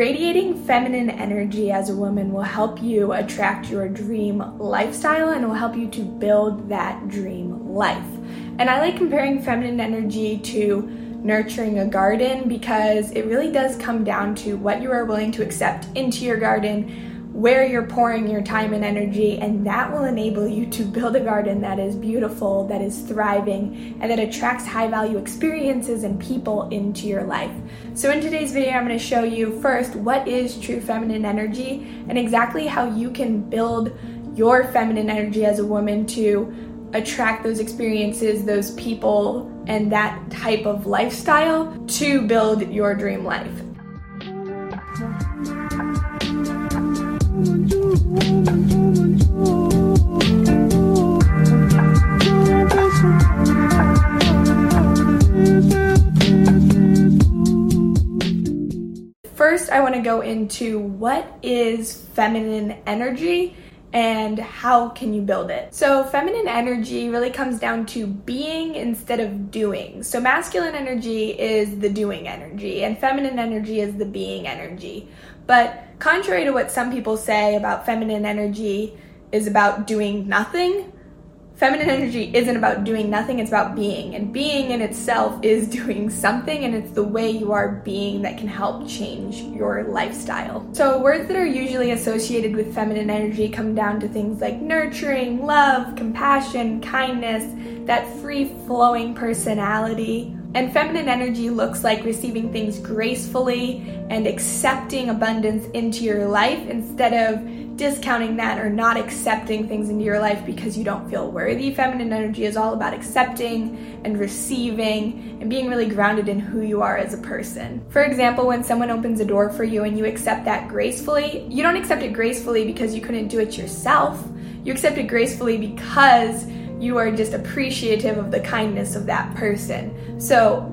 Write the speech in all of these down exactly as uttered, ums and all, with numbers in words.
Radiating feminine energy as a woman will help you attract your dream lifestyle and will help you to build that dream life. And I like comparing feminine energy to nurturing a garden because it really does come down to what you are willing to accept into your garden, where you're pouring your time and energy, and that will enable you to build a garden that is beautiful, that is thriving, and that attracts high value experiences and people into your life. So in today's video, I'm going to show you first what is true feminine energy and exactly how you can build your feminine energy as a woman to attract those experiences, those people, and that type of lifestyle to build your dream life. First, I want to go into what is feminine energy and how can you build it? So feminine energy really comes down to being instead of doing. So masculine energy is the doing energy and feminine energy is the being energy. But contrary to what some people say about feminine energy is about doing nothing, feminine energy isn't about doing nothing, it's about being. And being in itself is doing something, and it's the way you are being that can help change your lifestyle. So words that are usually associated with feminine energy come down to things like nurturing, love, compassion, kindness, that free-flowing personality. And feminine energy looks like receiving things gracefully and accepting abundance into your life instead of discounting that or not accepting things into your life because you don't feel worthy. Feminine energy is all about accepting and receiving and being really grounded in who you are as a person. For example, when someone opens a door for you and you accept that gracefully, you don't accept it gracefully because you couldn't do it yourself. You accept it gracefully because you are just appreciative of the kindness of that person. So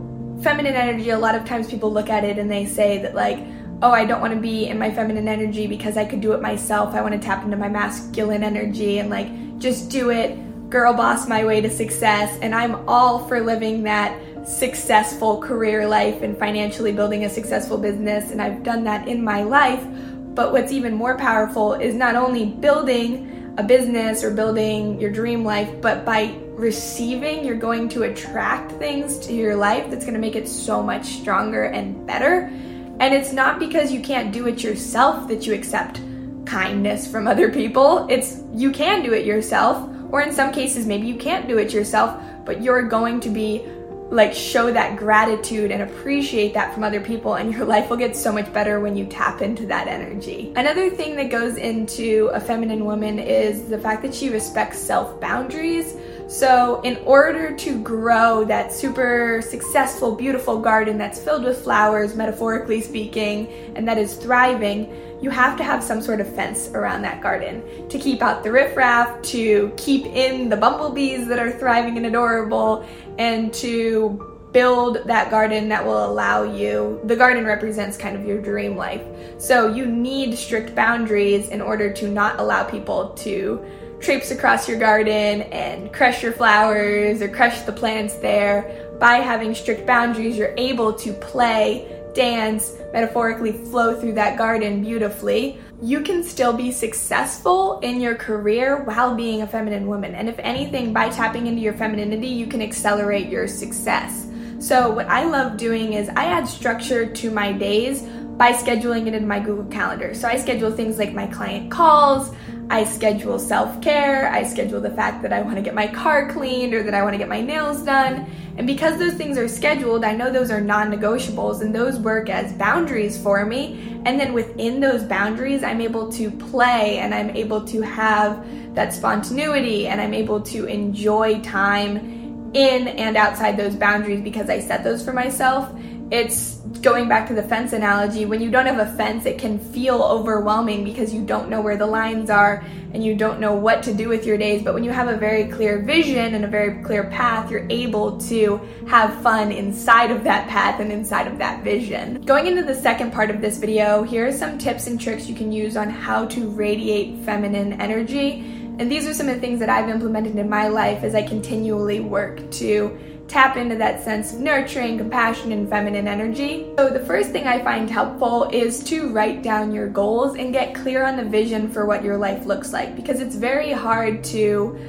feminine energy, a lot of times people look at it and they say that like, oh, I don't want to be in my feminine energy because I could do it myself. I want to tap into my masculine energy and like just do it, girl boss my way to success. And I'm all for living that successful career life and financially building a successful business. And I've done that in my life. But what's even more powerful is not only building a business or building your dream life, but by receiving, you're going to attract things to your life that's going to make it so much stronger and better. And it's not because you can't do it yourself that you accept kindness from other people. It's you can do it yourself, or in some cases, maybe you can't do it yourself, but you're going to be like show that gratitude and appreciate that from other people, and your life will get so much better when you tap into that energy. Another thing that goes into a feminine woman is the fact that she respects self-boundaries. So in order to grow that super successful, beautiful garden that's filled with flowers, metaphorically speaking, and that is thriving, you have to have some sort of fence around that garden to keep out the riffraff, to keep in the bumblebees that are thriving and adorable, and to build that garden that will allow you, the garden represents kind of your dream life. So you need strict boundaries in order to not allow people to traipse across your garden and crush your flowers or crush the plants there. By having strict boundaries, you're able to play, dance, metaphorically flow through that garden beautifully. You can still be successful in your career while being a feminine woman. And if anything, by tapping into your femininity, you can accelerate your success. So what I love doing is I add structure to my days by scheduling it in my Google Calendar. So I schedule things like my client calls, I schedule self-care, I schedule the fact that I want to get my car cleaned or that I want to get my nails done. And because those things are scheduled, I know those are non-negotiables and those work as boundaries for me. And then within those boundaries, I'm able to play and I'm able to have that spontaneity and I'm able to enjoy time in and outside those boundaries because I set those for myself. It's going back to the fence analogy, when you don't have a fence, it can feel overwhelming because you don't know where the lines are and you don't know what to do with your days. But when you have a very clear vision and a very clear path, you're able to have fun inside of that path and inside of that vision. Going into the second part of this video, here are some tips and tricks you can use on how to radiate feminine energy. And these are some of the things that I've implemented in my life as I continually work to tap into that sense of nurturing, compassion, and feminine energy. So the first thing I find helpful is to write down your goals and get clear on the vision for what your life looks like, because it's very hard to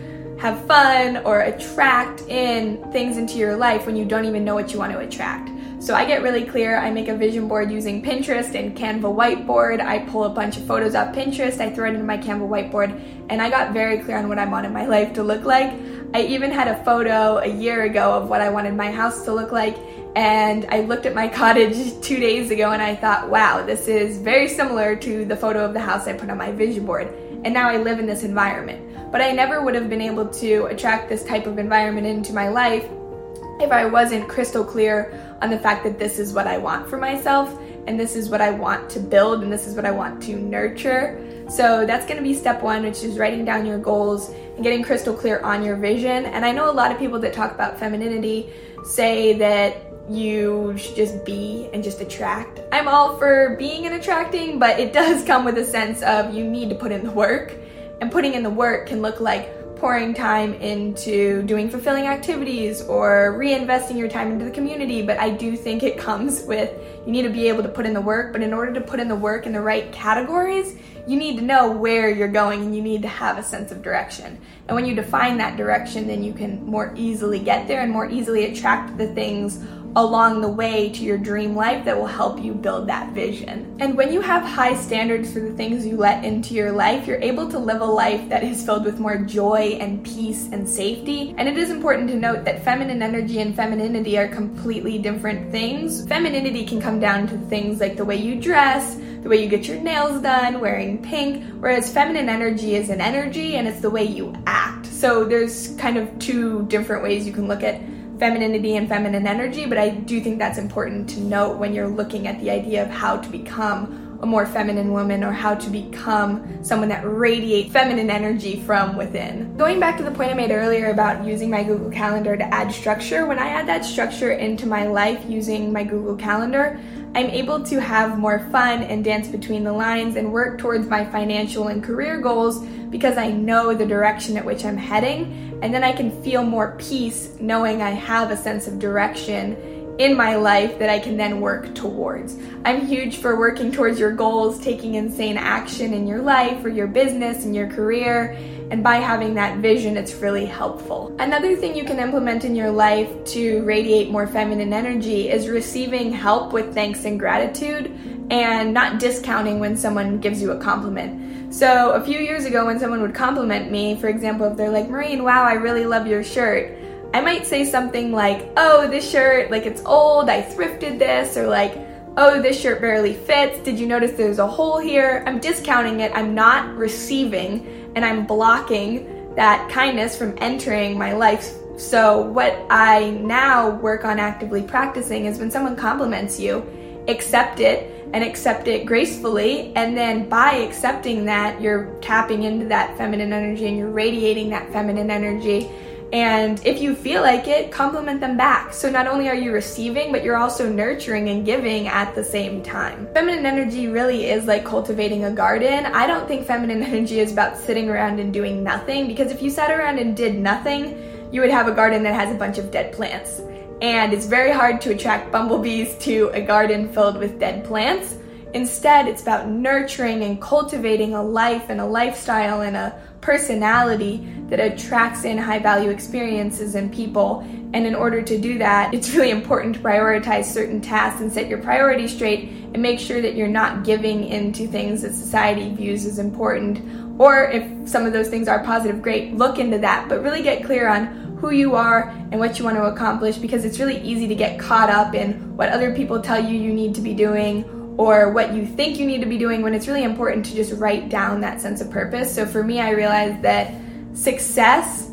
have fun or attract in things into your life when you don't even know what you want to attract. So I get really clear. I make a vision board using Pinterest and Canva whiteboard. I pull a bunch of photos off Pinterest, I throw it into my Canva whiteboard, and I got very clear on what I wanted my life to look like. I even had a photo a year ago of what I wanted my house to look like, and I looked at my cottage two days ago and I thought, wow, this is very similar to the photo of the house I put on my vision board. And now I live in this environment. But I never would have been able to attract this type of environment into my life if I wasn't crystal clear on the fact that this is what I want for myself, and this is what I want to build, and this is what I want to nurture. So that's gonna be step one, which is writing down your goals and getting crystal clear on your vision. And I know a lot of people that talk about femininity say that you should just be and just attract. I'm all for being and attracting, but it does come with a sense of you need to put in the work. And putting in the work can look like pouring time into doing fulfilling activities or reinvesting your time into the community, but I do think it comes with, you need to be able to put in the work, but in order to put in the work in the right categories, you need to know where you're going and you need to have a sense of direction. And when you define that direction, then you can more easily get there and more easily attract the things along the way to your dream life that will help you build that vision. And when you have high standards for the things you let into your life, you're able to live a life that is filled with more joy and peace and safety. And it is important to note that feminine energy and femininity are completely different things. Femininity can come down to things like the way you dress, the way you get your nails done, wearing pink, whereas feminine energy is an energy and it's the way you act. So there's kind of two different ways you can look at femininity and feminine energy, but I do think that's important to note when you're looking at the idea of how to become a more feminine woman or how to become someone that radiates feminine energy from within. Going back to the point I made earlier about using my Google Calendar to add structure, when I add that structure into my life using my Google Calendar, I'm able to have more fun and dance between the lines and work towards my financial and career goals because I know the direction at which I'm heading, and then I can feel more peace knowing I have a sense of direction in my life that I can then work towards. I'm huge for working towards your goals, taking insane action in your life or your business and your career, and by having that vision, it's really helpful. Another thing you can implement in your life to radiate more feminine energy is receiving help with thanks and gratitude and not discounting when someone gives you a compliment. So a few years ago when someone would compliment me, for example, if they're like, Maureen, wow, I really love your shirt, I might say something like, oh, this shirt, like it's old, I thrifted this, or like, oh, this shirt barely fits, did you notice there's a hole here? I'm discounting it, I'm not receiving, and I'm blocking that kindness from entering my life. So what I now work on actively practicing is when someone compliments you, accept it, and accept it gracefully, and then by accepting that, you're tapping into that feminine energy and you're radiating that feminine energy. And if you feel like it, compliment them back. So not only are you receiving, but you're also nurturing and giving at the same time. Feminine energy really is like cultivating a garden. I don't think feminine energy is about sitting around and doing nothing, because if you sat around and did nothing, you would have a garden that has a bunch of dead plants. And it's very hard to attract bumblebees to a garden filled with dead plants. Instead, it's about nurturing and cultivating a life and a lifestyle and a personality that attracts in high-value experiences and people. And in order to do that, it's really important to prioritize certain tasks and set your priorities straight and make sure that you're not giving into things that society views as important. Or if some of those things are positive, great, look into that, but really get clear on who you are and what you want to accomplish, because it's really easy to get caught up in what other people tell you you need to be doing or what you think you need to be doing, when it's really important to just write down that sense of purpose. So for me, I realized that success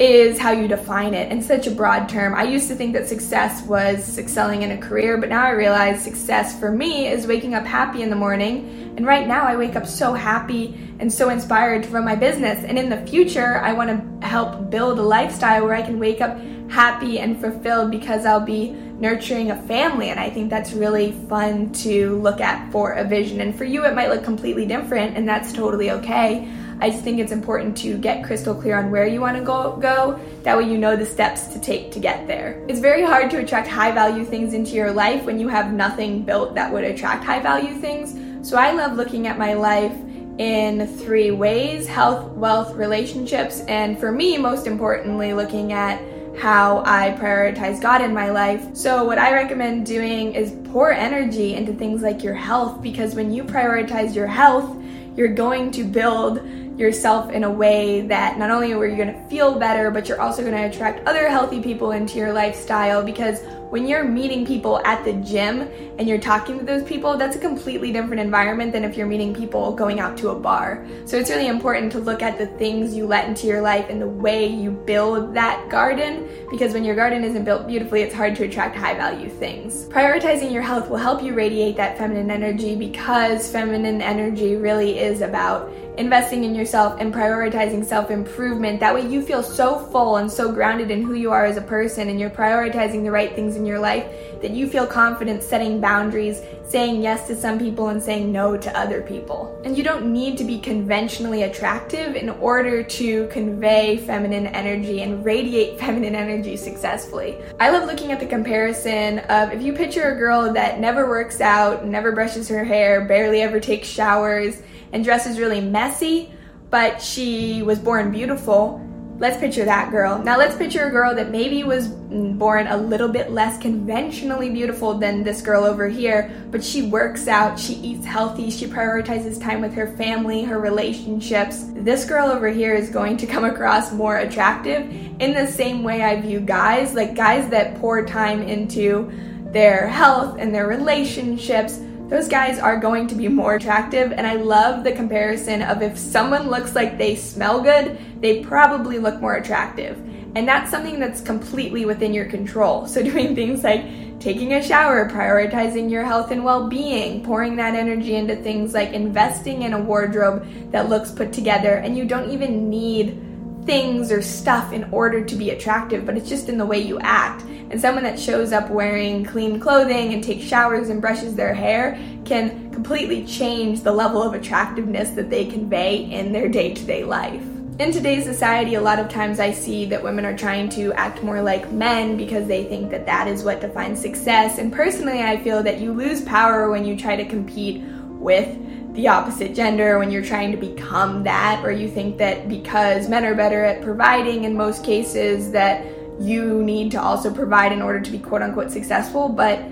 is how you define it, and such a broad term. I used to think that success was excelling in a career, but now I realize success for me is waking up happy in the morning, and right now I wake up so happy and so inspired to run my business. And in the future, I want to help build a lifestyle where I can wake up happy and fulfilled because I'll be nurturing a family, and I think that's really fun to look at for a vision. And for you, it might look completely different, and that's totally okay. I just think it's important to get crystal clear on where you want to go, go. That way you know the steps to take to get there. It's very hard to attract high value things into your life when you have nothing built that would attract high value things. So I love looking at my life in three ways: health, wealth, relationships, and for me, most importantly, looking at how I prioritize God in my life. So what I recommend doing is pour energy into things like your health, because when you prioritize your health, you're going to build yourself in a way that not only are you going to feel better, but you're also going to attract other healthy people into your lifestyle. Because when you're meeting people at the gym and you're talking to those people, that's a completely different environment than if you're meeting people going out to a bar. So it's really important to look at the things you let into your life and the way you build that garden, because when your garden isn't built beautifully, it's hard to attract high value things. Prioritizing your health will help you radiate that feminine energy, because feminine energy really is about investing in yourself and prioritizing self-improvement. That way you feel so full and so grounded in who you are as a person, and you're prioritizing the right things in your life, that you feel confident setting boundaries, saying yes to some people and saying no to other people. And you don't need to be conventionally attractive in order to convey feminine energy and radiate feminine energy successfully. I love looking at the comparison of, if you picture a girl that never works out, never brushes her hair, barely ever takes showers, and dresses really messy, but she was born beautiful, let's picture that girl. Now let's picture a girl that maybe was born a little bit less conventionally beautiful than this girl over here, but she works out, she eats healthy, she prioritizes time with her family, her relationships. This girl over here is going to come across more attractive. In the same way I view guys, like guys that pour time into their health and their relationships, those guys are going to be more attractive. And I love the comparison of, if someone looks like they smell good, they probably look more attractive. And that's something that's completely within your control. So doing things like taking a shower, prioritizing your health and well-being, pouring that energy into things like investing in a wardrobe that looks put together, and you don't even need things or stuff in order to be attractive, but it's just in the way you act. And someone that shows up wearing clean clothing and takes showers and brushes their hair can completely change the level of attractiveness that they convey in their day-to-day life. In today's society, a lot of times I see that women are trying to act more like men because they think that that is what defines success. And personally, I feel that you lose power when you try to compete with the opposite gender, when you're trying to become that, or you think that because men are better at providing in most cases that you need to also provide in order to be quote-unquote successful. But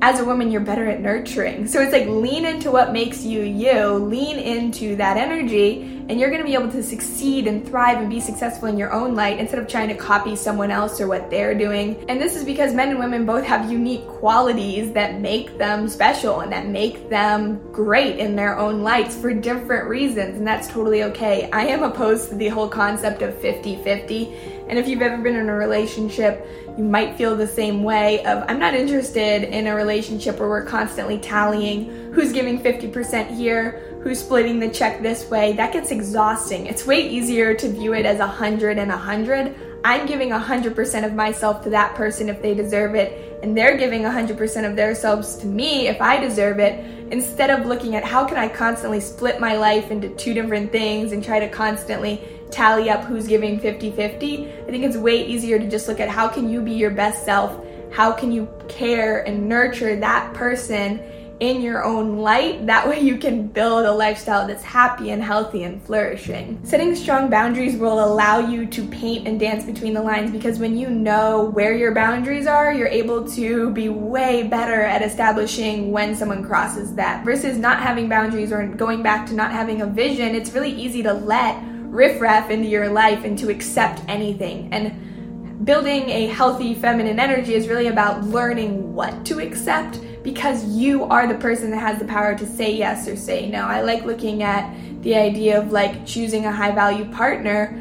as a woman, you're better at nurturing. So it's like, lean into what makes you you, lean into that energy, and you're going to be able to succeed and thrive and be successful in your own light, instead of trying to copy someone else or what they're doing. And this is because men and women both have unique qualities that make them special and that make them great in their own lights for different reasons, and that's totally okay. I am opposed to the whole concept of fifty-fifty. And if you've ever been in a relationship, you might feel the same way of, I'm not interested in a relationship where we're constantly tallying who's giving fifty percent here, who's splitting the check this way. That gets exhausting. It's way easier to view it as one hundred and one hundred. I'm giving one hundred percent of myself to that person if they deserve it, and they're giving one hundred percent of themselves to me if I deserve it, instead of looking at how can I constantly split my life into two different things and try to constantly tally up who's giving fifty-fifty. I think it's way easier to just look at how can you be your best self, how can you care and nurture that person in your own light. That way you can build a lifestyle that's happy and healthy and flourishing. Setting strong boundaries will allow you to paint and dance between the lines, because when you know where your boundaries are, you're able to be way better at establishing when someone crosses that, versus not having boundaries or going back to not having a vision. It's really easy to let riffraff into your life and to accept anything. And building a healthy feminine energy is really about learning what to accept, because you are the person that has the power to say yes or say no. I like looking at the idea of like choosing a high value partner.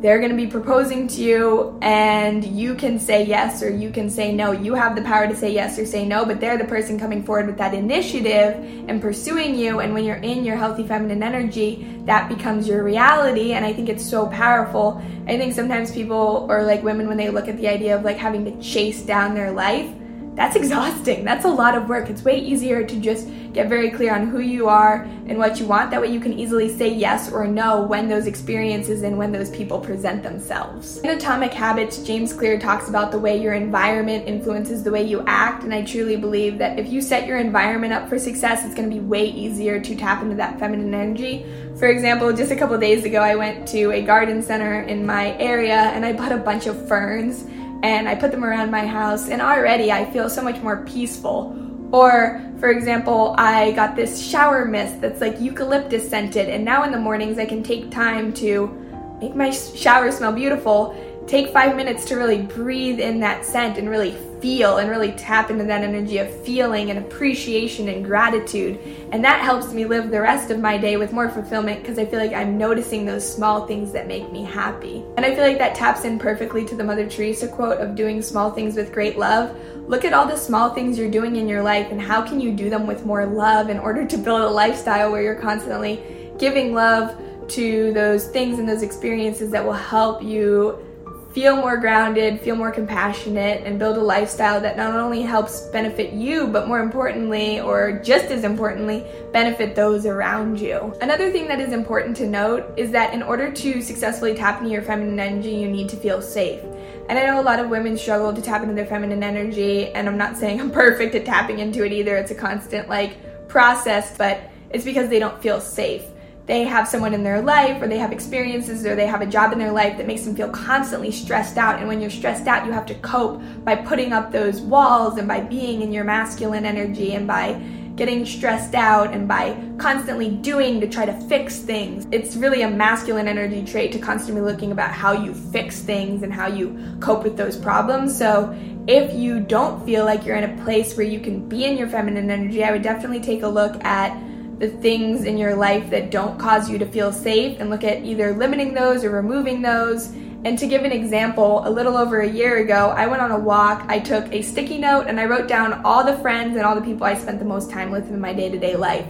They're going to be proposing to you, and you can say yes or you can say no. You have the power to say yes or say no, but they're the person coming forward with that initiative and pursuing you. And when you're in your healthy feminine energy, that becomes your reality. And I think it's so powerful. I think sometimes people, or like women, when they look at the idea of like having to chase down their life, that's exhausting. That's a lot of work. It's way easier to just get very clear on who you are and what you want. That way you can easily say yes or no when those experiences and when those people present themselves. In Atomic Habits, James Clear talks about the way your environment influences the way you act, and I truly believe that if you set your environment up for success, it's going to be way easier to tap into that feminine energy. For example, just a couple days ago, I went to a garden center in my area and I bought a bunch of ferns and I put them around my house, and already I feel so much more peaceful. Or, for example, I got this shower mist that's like eucalyptus scented, and now in the mornings I can take time to make my shower smell beautiful, take five minutes to really breathe in that scent and really feel and really tap into that energy of feeling and appreciation and gratitude. And that helps me live the rest of my day with more fulfillment because I feel like I'm noticing those small things that make me happy. And I feel like that taps in perfectly to the Mother Teresa quote of doing small things with great love. Look at all the small things you're doing in your life and how can you do them with more love in order to build a lifestyle where you're constantly giving love to those things and those experiences that will help you feel more grounded, feel more compassionate, and build a lifestyle that not only helps benefit you, but more importantly, or just as importantly, benefit those around you. Another thing that is important to note is that in order to successfully tap into your feminine energy, you need to feel safe. And I know a lot of women struggle to tap into their feminine energy, and I'm not saying I'm perfect at tapping into it either. It's a constant like process, but it's because they don't feel safe. They have someone in their life, or they have experiences, or they have a job in their life that makes them feel constantly stressed out. And when you're stressed out, you have to cope by putting up those walls and by being in your masculine energy and by getting stressed out and by constantly doing to try to fix things. It's really a masculine energy trait to constantly looking about how you fix things and how you cope with those problems. So if you don't feel like you're in a place where you can be in your feminine energy, I would definitely take a look at the things in your life that don't cause you to feel safe and look at either limiting those or removing those. And to give an example, a little over a year ago, I went on a walk, I took a sticky note, and I wrote down all the friends and all the people I spent the most time with in my day-to-day life.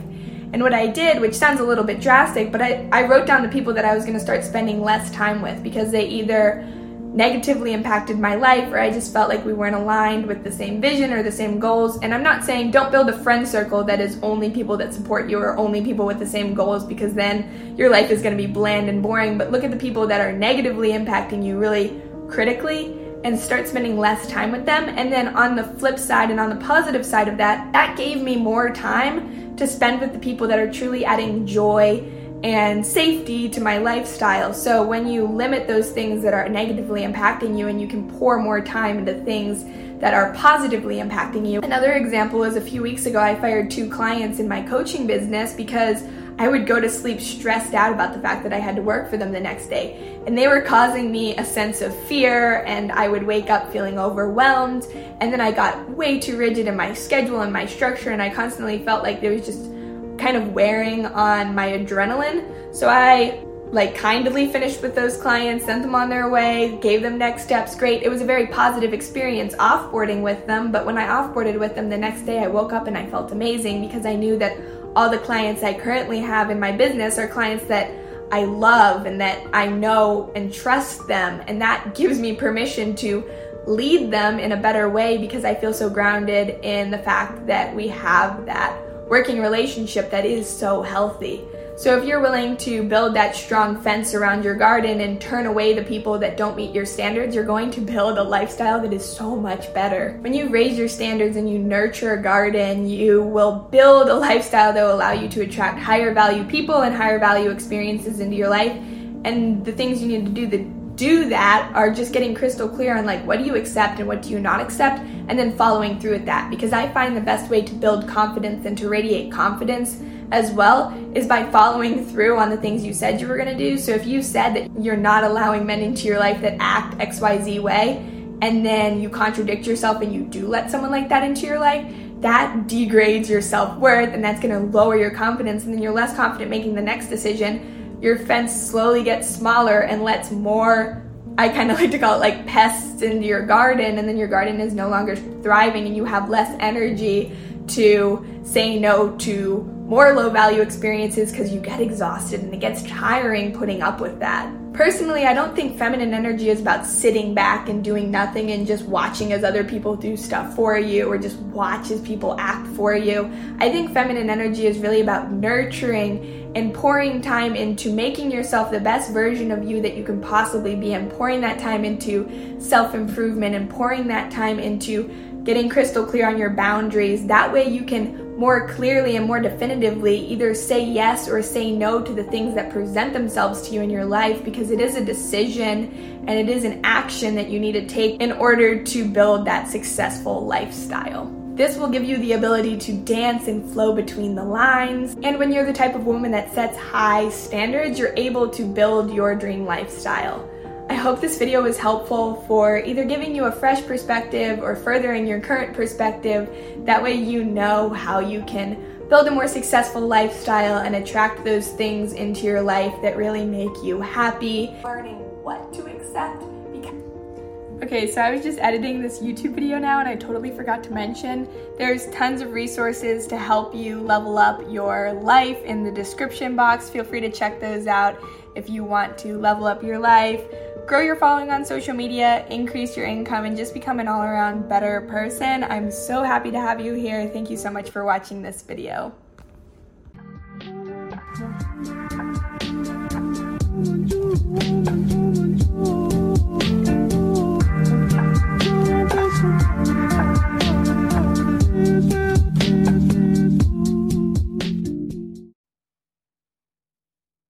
And what I did, which sounds a little bit drastic, but I, I wrote down the people that I was gonna start spending less time with because they either negatively impacted my life, or I just felt like we weren't aligned with the same vision or the same goals. And I'm not saying don't build a friend circle that is only people that support you or only people with the same goals, because then your life is going to be bland and boring. But look at the people that are negatively impacting you really critically and start spending less time with them. And then on the flip side and on the positive side of that, that gave me more time to spend with the people that are truly adding joy and safety to my lifestyle. So when you limit those things that are negatively impacting you, and you can pour more time into things that are positively impacting you. Another example is a few weeks ago, I fired two clients in my coaching business because I would go to sleep stressed out about the fact that I had to work for them the next day. And they were causing me a sense of fear, and I would wake up feeling overwhelmed. And then I got way too rigid in my schedule and my structure, and I constantly felt like there was just kind of wearing on my adrenaline. So I like kindly finished with those clients, sent them on their way, gave them next steps. Great. It was a very positive experience offboarding with them. But when I offboarded with them the next day, I woke up and I felt amazing because I knew that all the clients I currently have in my business are clients that I love and that I know and trust them. And that gives me permission to lead them in a better way because I feel so grounded in the fact that we have that working relationship that is so healthy. So if you're willing to build that strong fence around your garden and turn away the people that don't meet your standards, you're going to build a lifestyle that is so much better. When you raise your standards and you nurture a garden, you will build a lifestyle that will allow you to attract higher value people and higher value experiences into your life. And the things you need to do the do that are just getting crystal clear on like what do you accept and what do you not accept, and then following through with that, because I find the best way to build confidence and to radiate confidence as well is by following through on the things you said you were going to do. So if you said that you're not allowing men into your life that act X Y Z way, and then you contradict yourself and you do let someone like that into your life, that degrades your self-worth, and that's going to lower your confidence, and then you're less confident making the next decision. Your fence slowly gets smaller and lets more, I kind of like to call it like pests into your garden, and then your garden is no longer thriving and you have less energy to say no to more low value experiences because you get exhausted and it gets tiring putting up with that. Personally, I don't think feminine energy is about sitting back and doing nothing and just watching as other people do stuff for you or just watch as people act for you. I think feminine energy is really about nurturing and pouring time into making yourself the best version of you that you can possibly be, and pouring that time into self-improvement and pouring that time into getting crystal clear on your boundaries. That way you can more clearly and more definitively either say yes or say no to the things that present themselves to you in your life, because it is a decision and it is an action that you need to take in order to build that successful lifestyle. This will give you the ability to dance and flow between the lines. And when you're the type of woman that sets high standards, you're able to build your dream lifestyle. I hope this video was helpful for either giving you a fresh perspective or furthering your current perspective. That way you know how you can build a more successful lifestyle and attract those things into your life that really make you happy. Learning what to accept. Okay, so I was just editing this YouTube video now and I totally forgot to mention there's tons of resources to help you level up your life in the description box. Feel free to check those out if you want to level up your life, grow your following on social media, increase your income, and just become an all-around better person. I'm so happy to have you here. Thank you so much for watching this video.